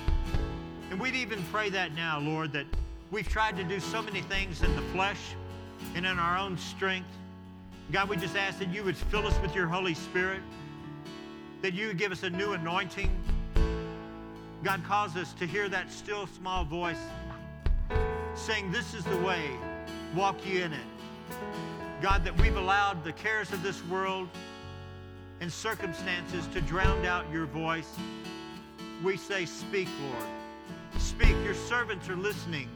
And we'd even pray that now, Lord, that we've tried to do so many things in the flesh and in our own strength. God, we just ask that you would fill us with your Holy Spirit, that you would give us a new anointing. God, cause us to hear that still small voice saying, this is the way, walk ye in it. God, that we've allowed the cares of this world and circumstances to drown out your voice. We say, speak, Lord. Speak, your servants are listening.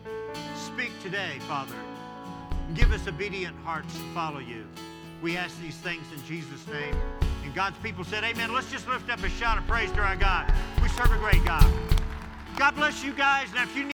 Speak today, Father. Give us obedient hearts to follow you. We ask these things in Jesus' name. And God's people said, amen. Let's just lift up a shout of praise to our God. We serve a great God. God bless you guys. Now, if you need